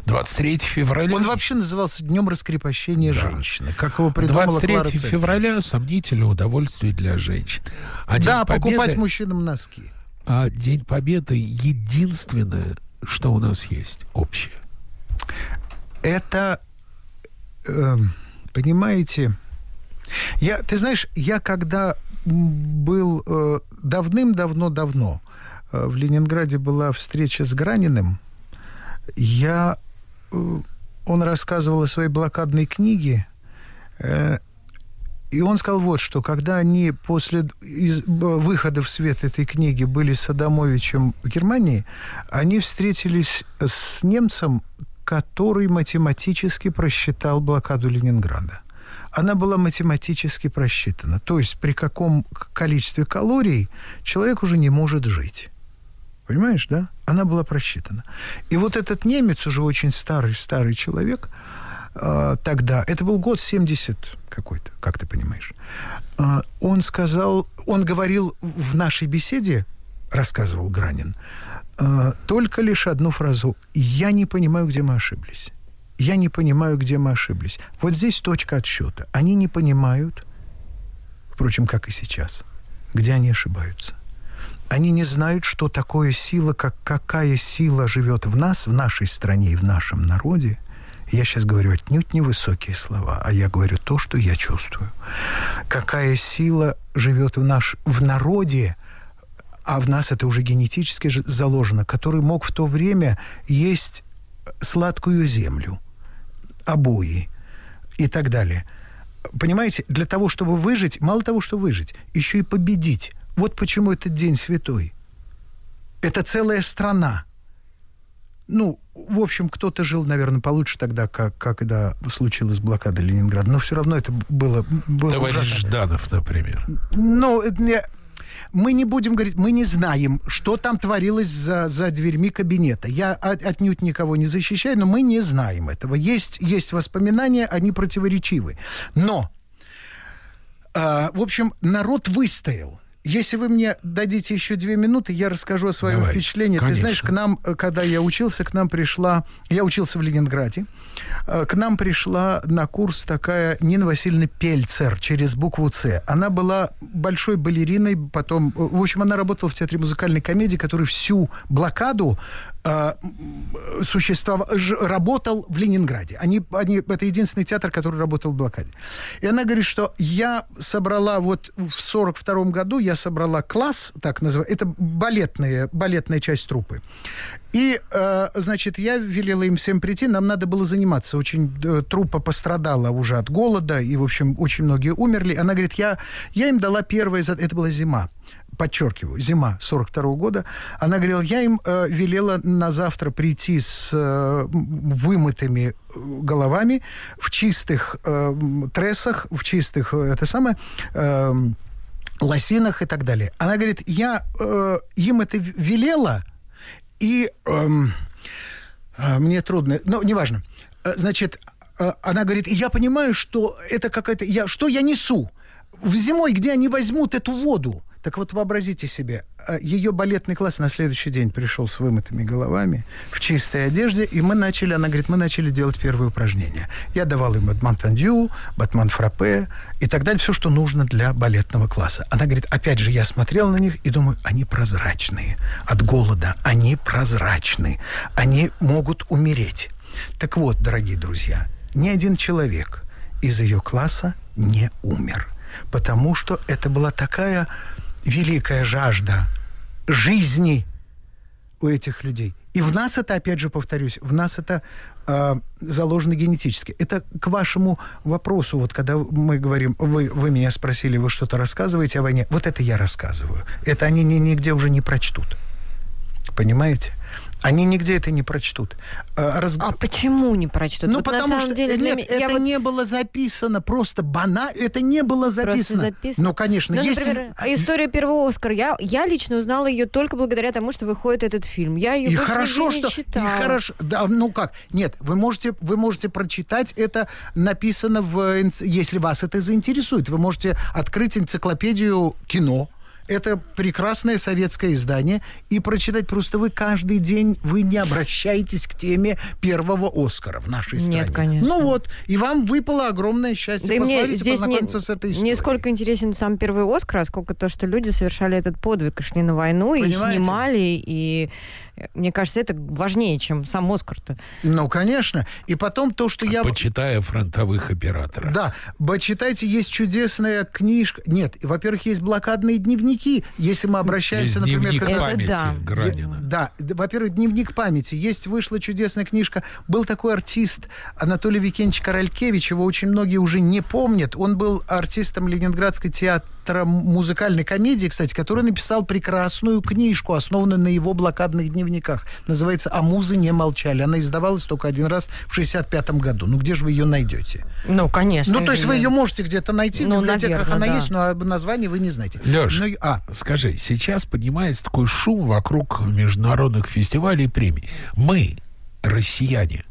двадцать третье февраля... Он вообще назывался Днем раскрепощения да. женщины. Как его придумала Клара Цеткин. двадцать третье февраля сомнительное удовольствие для женщин. А да, Победы, покупать мужчинам носки. А День Победы единственное, что у нас есть общее. Это, э, понимаете... Я, ты знаешь, я когда был э, давным-давно-давно, в Ленинграде была встреча с Граниным. Я... Он рассказывал о своей блокадной книге. Э, и он сказал вот что. Когда они после из, выхода в свет этой книги были с Адамовичем в Германии, они встретились с немцем, который математически просчитал блокаду Ленинграда. Она была математически просчитана. То есть при каком количестве калорий человек уже не может жить. Понимаешь, да? Она была просчитана. И вот этот немец, уже очень старый-старый человек, э, тогда, это был год семидесятый какой-то, как ты понимаешь, э, он сказал, он говорил в нашей беседе, рассказывал Гранин, э, только лишь одну фразу: «Я не понимаю, где мы ошиблись». Я не понимаю, где мы ошиблись. Вот здесь точка отсчета. Они не понимают, впрочем, как и сейчас, где они ошибаются. Они не знают, что такое сила, как какая сила живет в нас, в нашей стране и в нашем народе. Я сейчас говорю отнюдь не высокие слова, а я говорю то, что я чувствую. Какая сила живет в, наш, в народе, а в нас это уже генетически заложено, который мог в то время есть сладкую землю, обои и так далее. Понимаете, для того, чтобы выжить, мало того, что выжить, еще и победить. Вот почему этот день святой. Это целая страна. Ну, в общем, кто-то жил, наверное, получше тогда, как, когда случилась блокада Ленинграда. Но все равно это было... было Товарищ ужасно. Жданов, например. Ну, это... Мы не будем говорить, мы не знаем, что там творилось за, за дверьми кабинета. Я от, отнюдь никого не защищаю, но мы не знаем этого. Есть, есть воспоминания, они противоречивы. Но, э, в общем, народ выстоял. Если вы мне дадите еще две минуты, я расскажу о своем Давай. впечатлении. Конечно. Ты знаешь, к нам, когда я учился, к нам пришла... Я учился в Ленинграде. К нам пришла на курс такая Нина Васильевна Пельцер через букву «Ц». Она была большой балериной, потом... В общем, она работала в театре музыкальной комедии, который всю блокаду э, существовал, работал в Ленинграде. Они, они, это единственный театр, который работал в блокаде. И она говорит, что я собрала вот в сорок втором году... Я Я собрала класс, так называемый, это балетные, балетная часть труппы. И, э, значит, я велела им всем прийти, нам надо было заниматься. Очень э, труппа пострадала уже от голода, и, в общем, очень многие умерли. Она говорит, я, я им дала первое, это была зима, подчеркиваю, зима сорок второго года. Она говорила, я им э, велела на завтра прийти с э, вымытыми головами, в чистых э, трессах, в чистых, это самое... Э, лосинах и так далее. Она говорит, я э, им это велела, и э, э, мне трудно, но неважно. Значит, э, она говорит, я понимаю, что это какая-то... Я, что я несу? В зимой, где они возьмут эту воду? Так вот, вообразите себе, ее балетный класс на следующий день пришел с вымытыми головами, в чистой одежде, и мы начали, она говорит, мы начали делать первые упражнения. Я давал им батман тандю, батман фраппе и так далее, все, что нужно для балетного класса. Она говорит, опять же, я смотрел на них и думаю, они прозрачные от голода, они прозрачны, они могут умереть. Так вот, дорогие друзья, ни один человек из ее класса не умер, потому что это была такая... великая жажда жизни у этих людей. И в нас это, опять же, повторюсь, в нас это э, заложено генетически. Это к вашему вопросу, вот когда мы говорим, вы, вы меня спросили, вы что-то рассказываете о войне, вот это я рассказываю. Это они ни, нигде уже не прочтут. Понимаете? Они нигде это не прочтут. Раз... А почему не прочтут? Ну, вот потому что деле, нет, меня... это вот... не было записано, просто банально. Это не было записано. записано. Ну, конечно. Ну, есть... например, история первого Оскара. Я, я лично узнала ее только благодаря тому, что выходит этот фильм. Я ее и больше хорошо, не что... читала. И хорошо, да, ну как? Нет, вы можете, вы можете прочитать это, написано в... Если вас это заинтересует, вы можете открыть энциклопедию кино. Это прекрасное советское издание. И прочитать просто вы каждый день, вы не обращаетесь к теме первого Оскара в нашей стране. Нет, конечно. Ну вот, и вам выпало огромное счастье да посмотреть и познакомиться не, с этой историей. Не сколько интересен сам первый Оскар, а сколько то, что люди совершали этот подвиг и шли на войну, понимаете? И снимали, и... Мне кажется, это важнее, чем сам Оскар-то. Ну, конечно. И потом то, что я... Почитая фронтовых операторов. Да. Почитайте, есть чудесная книжка. Нет, во-первых, есть блокадные дневники. Если мы обращаемся, есть например... Дневник к... памяти да. Гранина. Да. Во-первых, дневник памяти. Есть, вышла чудесная книжка. Был такой артист Анатолий Викентьевич Королькевич. Его очень многие уже не помнят. Он был артистом Ленинградского театра музыкальной комедии, кстати, который написал прекрасную книжку, основанную на его блокадных дневниках. Называется «А музы не молчали». Она издавалась только один раз в шестьдесят пятом году. Ну, где же вы ее найдете? Ну, конечно. Ну, то есть вы ее можете где-то найти, ну, в библиотеках наверное, она да. есть, но название вы не знаете. Лёш, но... а. скажи, сейчас поднимается такой шум вокруг международных фестивалей и премий. Мы, россияне,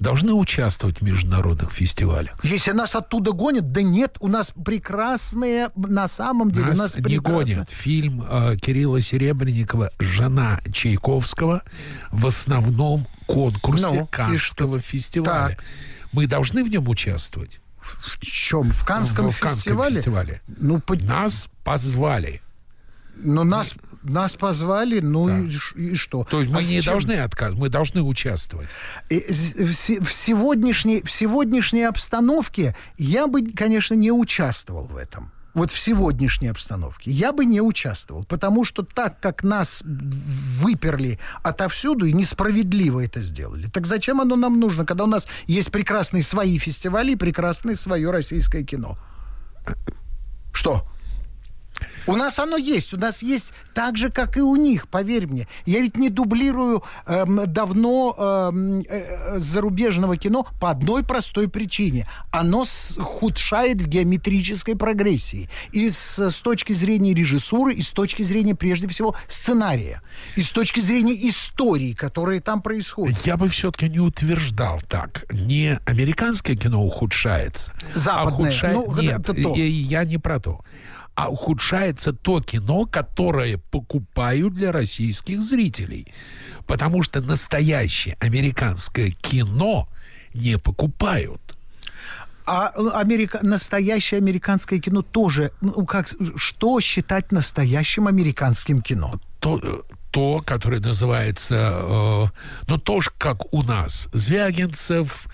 должны участвовать в международных фестивалях. Если нас оттуда гонят, да нет, у нас прекрасные, на самом деле, нас у нас не прекрасные. Гонят. Фильм э, Кирилла Серебренникова «Жена Чайковского» в основном конкурсе ну, Каннского фестиваля. Так. Мы должны в нем участвовать? В чем? В Каннском, в, в Каннском фестивале? фестивале. Ну, по... Нас позвали. Но нас... Мы... Нас позвали, ну да. и, и что? То есть мы а не чем? должны отказывать, мы должны участвовать. В, в, сегодняшней, в сегодняшней обстановке я бы, конечно, не участвовал в этом. Вот в сегодняшней обстановке я бы не участвовал, потому что так, как нас выперли отовсюду и несправедливо это сделали, так зачем оно нам нужно, когда у нас есть прекрасные свои фестивали и прекрасное свое российское кино? Что? У нас оно есть. У нас есть так же, как и у них, поверь мне. Я ведь не дублирую э, давно э, зарубежного кино по одной простой причине. Оно худшает в геометрической прогрессии. И с, с точки зрения режиссуры, и с точки зрения, прежде всего, сценария. И с точки зрения истории, которые там происходят. Я бы все-таки не утверждал так. Не американское кино ухудшается. Западное. А ухудшает... ну, Нет, я, я не про то. А ухудшается то кино, которое покупают для российских зрителей. Потому что настоящее американское кино не покупают. А америка... настоящее американское кино тоже... Ну, как... Что считать настоящим американским кино? То, то которое называется... Э... Ну, тоже как у нас. Звягинцев...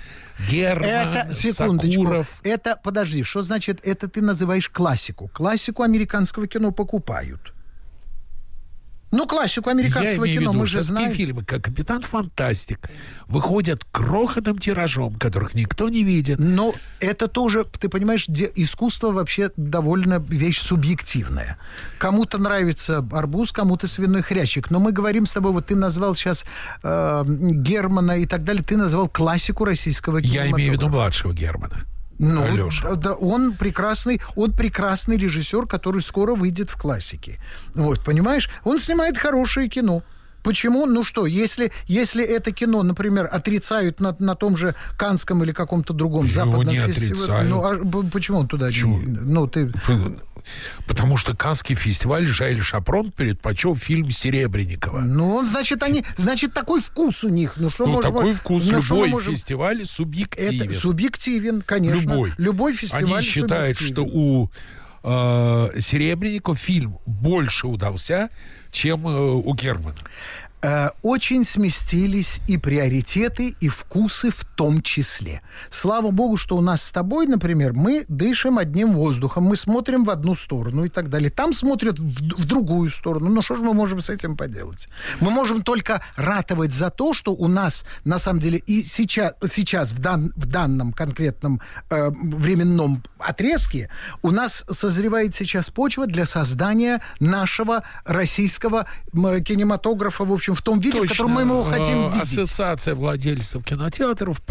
Герман, это, секундочку, Сакуров. Это, подожди, что значит, это ты называешь классику? Классику американского кино покупают. Ну, классику американского я кино, виду, мы же знаем. Фильмы, как «Капитан Фантастик», выходят крохотным тиражом, которых никто не видит. Но это тоже, ты понимаешь, искусство вообще довольно вещь субъективная. Кому-то нравится арбуз, кому-то свиной хрящик. Но мы говорим с тобой, вот ты назвал сейчас э, Германа и так далее, ты назвал классику российского кинематографа. Я имею в виду младшего Германа. Ну, Алёша. Да, он прекрасный, он прекрасный режиссер, который скоро выйдет в классике. Вот, понимаешь? Он снимает хорошее кино. Почему? Ну что, если, если это кино, например, отрицают на, на том же Каннском или каком-то другом его западном фестивале... Ну, а почему он туда... Почему? Не, ну, ты... Потому что Каннский фестиваль Жайль Шапрон предпочел фильм Серебренникова. Ну, он, значит, они... Значит, такой вкус у них. Ну, что ну может, такой вкус. Ну, любой может... фестиваль субъективен. Это субъективен, конечно. Любой. Любой фестиваль они считают, субъективен. Что у э, Серебренникова фильм больше удался, чем э, у Германа. Очень сместились и приоритеты, и вкусы в том числе. Слава богу, что у нас с тобой, например, мы дышим одним воздухом, мы смотрим в одну сторону и так далее. Там смотрят в, в другую сторону. Ну что же мы можем с этим поделать? Мы можем только ратовать за то, что у нас, на самом деле, и сейчас, сейчас в, дан, в данном конкретном э, временном отрезке у нас созревает сейчас почва для создания нашего российского кинематографа, в общем, в том виде, точно, в котором мы его хотим видеть. Ассоциация владельцев кинотеатров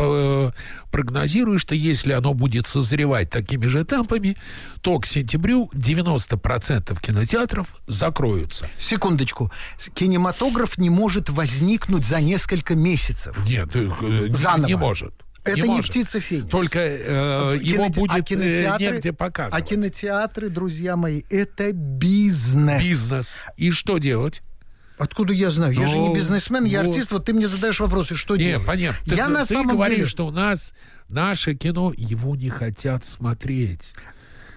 прогнозирует, что если оно будет созревать такими же темпами, то к сентябрю девяносто процентов кинотеатров закроются. Секундочку. Кинематограф не может возникнуть за несколько месяцев. Нет, заново. Не может. Это не, не птица Феникс. Только э, Кино... его будет а негде показывать. А кинотеатры, друзья мои, это бизнес. Бизнес. И что делать? Откуда я знаю? Но, я же не бизнесмен, я вот. Артист. Вот ты мне задаешь вопросы, что не, делать? Понятно. Я ты, на ты самом говоришь, деле... что у нас наше кино, его не хотят смотреть.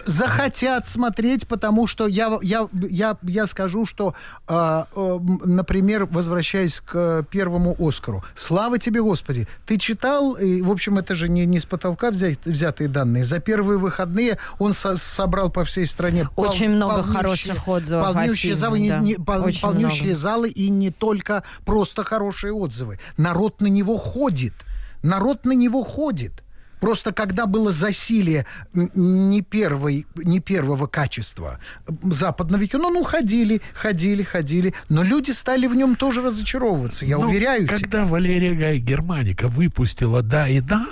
Захотят смотреть, потому что я, я, я, я скажу, что, э, э, например, возвращаясь к э, первому Оскару. Слава тебе, Господи! Ты читал, и, в общем, это же не, не с потолка взять, взятые данные. За первые выходные он со- собрал по всей стране пол, очень много хороших отзывов. Полнющие, фильме, залы, да. не, пол, полнющие залы и не только просто хорошие отзывы. Народ на него ходит. Народ на него ходит. Просто когда было засилие не, первой, не первого качества западного кино, ну, ходили, ходили, ходили. Но люди стали в нем тоже разочаровываться, я но уверяю когда тебя. Когда Валерия Гай Германика выпустила «Да и да»,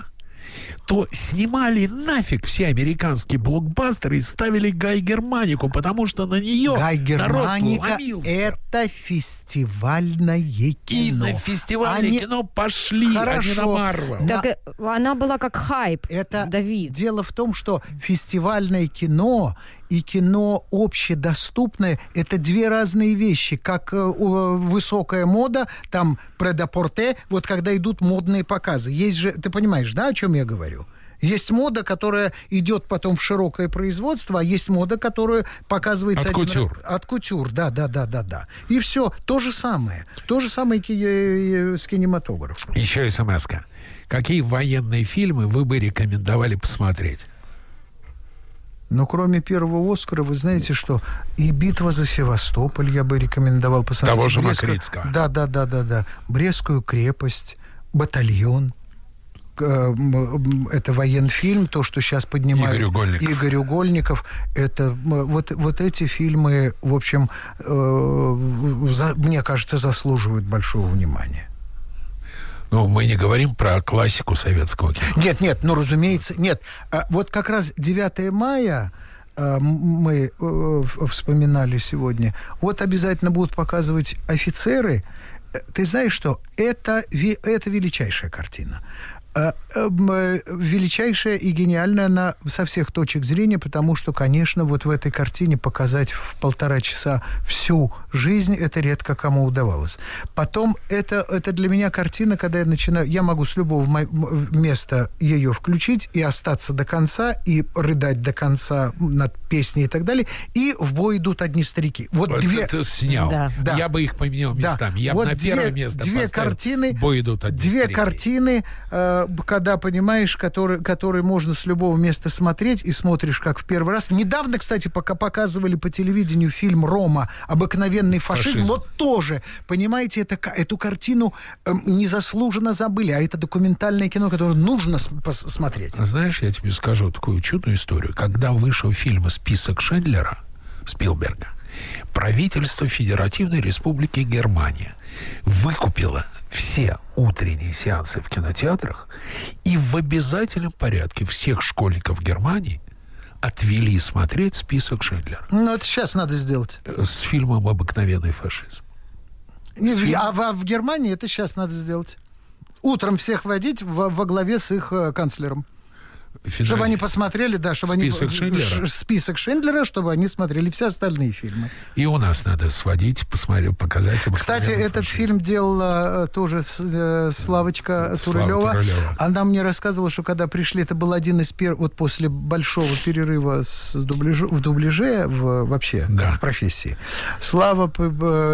то снимали нафиг все американские блокбастеры и ставили Гай Германику, потому что на нее Гай Германика народ ломился. Это фестивальное кино. И на фестивальное они... кино пошли, хорошо. Они на Марвел. Так она была как хайп, это... Давид. Дело в том, что фестивальное кино... и кино общедоступное – это две разные вещи. Как э, высокая мода, там, предапорте, вот когда идут модные показы. Есть же, ты понимаешь, да, о чем я говорю? Есть мода, которая идет потом в широкое производство, а есть мода, которая показывается... От один... кутюр. От кутюр, да-да-да-да-да. И все, то же самое. То же самое ки- с кинематографом. Еще смс-ка. Какие военные фильмы вы бы рекомендовали посмотреть? Но кроме первого «Оскара», вы знаете, что и «Битва за Севастополь» я бы рекомендовал посмотреть. Того же Мокрицкого. Да, да, да, да, да. «Брестскую крепость», «Батальон». это военфильм, то, что сейчас поднимает Игорь Угольников. Игорь Угольников это, вот, вот эти фильмы, в общем, за, мне кажется, заслуживают большого внимания. Ну, мы не говорим про классику советского кино. Нет, нет, ну, разумеется, нет. Вот как раз девятое мая мы вспоминали сегодня. Вот обязательно будут показывать «Офицеры». Ты знаешь, что это, это величайшая картина. Величайшая и гениальная она со всех точек зрения, потому что, конечно, вот в этой картине показать в полтора часа всю жизнь, это редко кому удавалось. Потом, это, это для меня картина, когда я начинаю... Я могу с любого места ее включить и остаться до конца, и рыдать до конца над песней и так далее, и в бой идут одни старики. Вот, вот две... ты снял. Да. Да. Я бы их поменял местами. Да. Я вот бы на две, первое место две картины, бой идут одни две старики. Картины... когда, понимаешь, который, который можно с любого места смотреть, и смотришь, как в первый раз. Недавно, кстати, пока показывали по телевидению фильм «Рома. Обыкновенный фашизм». фашизм. Вот тоже, понимаете, это, эту картину э, незаслуженно забыли, а это документальное кино, которое нужно посмотреть. Знаешь, я тебе скажу такую чудную историю. Когда вышел фильм «Список Шиндлера» Спилберга, правительство Федеративной Республики Германия выкупило все утренние сеансы в кинотеатрах и в обязательном порядке всех школьников Германии отвели смотреть «Список Шиндлера». Ну, это сейчас надо сделать. С фильмом «Обыкновенный фашизм». Не, фильм... А в, в Германии это сейчас надо сделать. Утром всех водить во, во главе с их э, канцлером. Финальный. Чтобы они посмотрели, да, чтобы список они... Шиндлера. Список Шиндлера, чтобы они смотрели все остальные фильмы. И у нас надо сводить, посмотреть, показать. Кстати, этот фашизм. Фильм делала тоже Славочка Турылёва. Турылёва. Она мне рассказывала, что когда пришли, это был один из первых, вот после большого перерыва с дубляж... в дубляже в... вообще, да. в профессии. Слава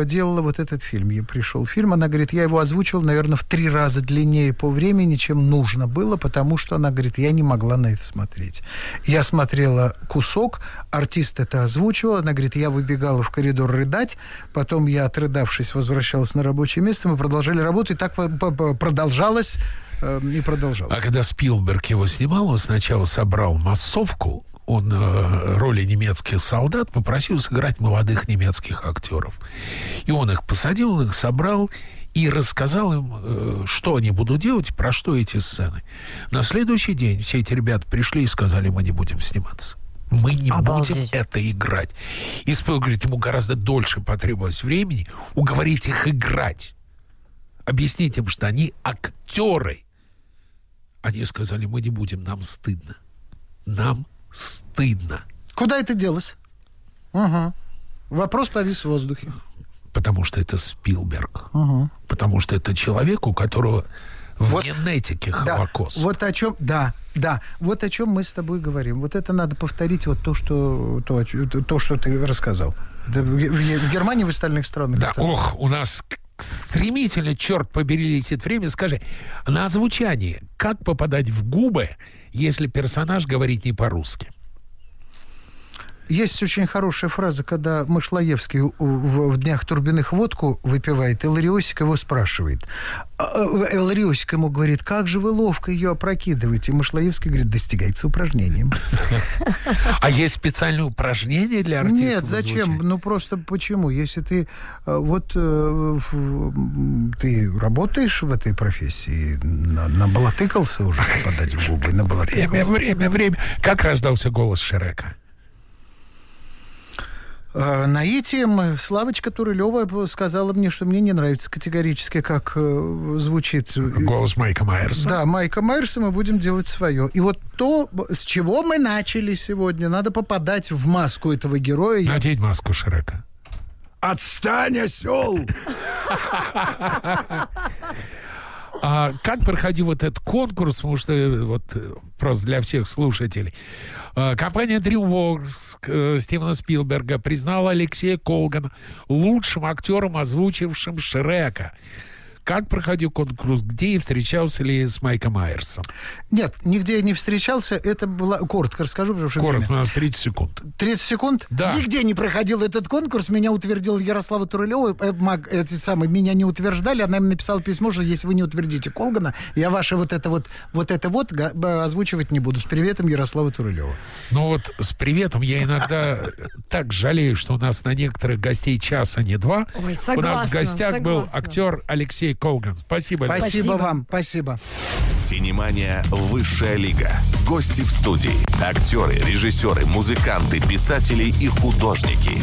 делала вот этот фильм. Ей пришел фильм, она говорит, я его озвучила, наверное, в три раза длиннее по времени, чем нужно было, потому что она говорит, я не могла на это смотреть. Я смотрела кусок, артист это озвучивал, она говорит, я выбегала в коридор рыдать, потом я, отрыдавшись, возвращалась на рабочее место, мы продолжали работу, и так продолжалось э, и продолжалось. А когда Спилберг его снимал, он сначала собрал массовку, он э, роли немецких солдат попросил сыграть молодых немецких актеров. И он их посадил, он их собрал, и рассказал им, что они будут делать, про что эти сцены. На следующий день все эти ребята пришли и сказали, мы не будем сниматься. Мы не Обалдеть. будем это играть. И Спилберг говорит, ему гораздо дольше потребовалось времени уговорить их играть. Объяснить им, что они актеры. Они сказали, мы не будем, нам стыдно. Нам стыдно. Куда это делось? Угу. Вопрос повис в воздухе. Потому что это Спилберг. Угу. Потому что это человек, у которого вот, в генетике Холокост. Да, вот о чем, да, да, вот о чем мы с тобой говорим. Вот это надо повторить, вот то, что, то, то, что ты рассказал. В, в Германии, в остальных странах. Да, это... ох, у нас стремительно, черт побери, летит время. Скажи, на озвучании как попадать в губы, если персонаж говорит не по-русски? Есть очень хорошая фраза, когда Мышлаевский в «Днях Турбиных» водку выпивает, и Лариосик его спрашивает. Лариосик ему говорит, как же вы ловко ее опрокидываете. И Мышлаевский говорит, достигается упражнением. А есть специальные упражнения для артистов? Нет, зачем? Ну, просто почему? Если ты вот ты работаешь в этой профессии, набалатыкался уже, подать в губы, набалатыкался. Время, время, время. Как раздался голос Шрека? Наитием. Славочка Турылёва сказала мне, что мне не нравится категорически, как звучит... Голос Майка Майерса. Да, Майка Майерса, мы будем делать свое. И вот то, с чего мы начали сегодня, надо попадать в маску этого героя. Надеть маску Шрека. Отстань, осёл! А как проходил вот этот конкурс, потому что вот просто для всех слушателей. Компания DreamWorks Стивена Спилберга признала Алексея Колгана лучшим актером, озвучившим Шрека. Как проходил конкурс? Где и встречался ли с Майком Майерсом? Нет, нигде я не встречался. Это было... Коротко расскажу, потому что... Коротко, время. У нас тридцать секунд. тридцать секунд? Да. Нигде не проходил этот конкурс. Меня утвердила Ярослава Турылёва. Э, маг, эти самые, меня не утверждали. Она им написала письмо, что если вы не утвердите Колгана, я ваше вот это вот, вот это вот озвучивать не буду. С приветом, Ярослава Турылёва. Ну вот с приветом я иногда так жалею, что у нас на некоторых гостей часа, не два. Ой, согласна, у нас в гостях согласна. Был актер Алексей Колган. Спасибо, Алексей. Спасибо, спасибо вам, спасибо. Синемания «Высшая лига». Гости в студии. Актеры, режиссеры, музыканты, писатели и художники.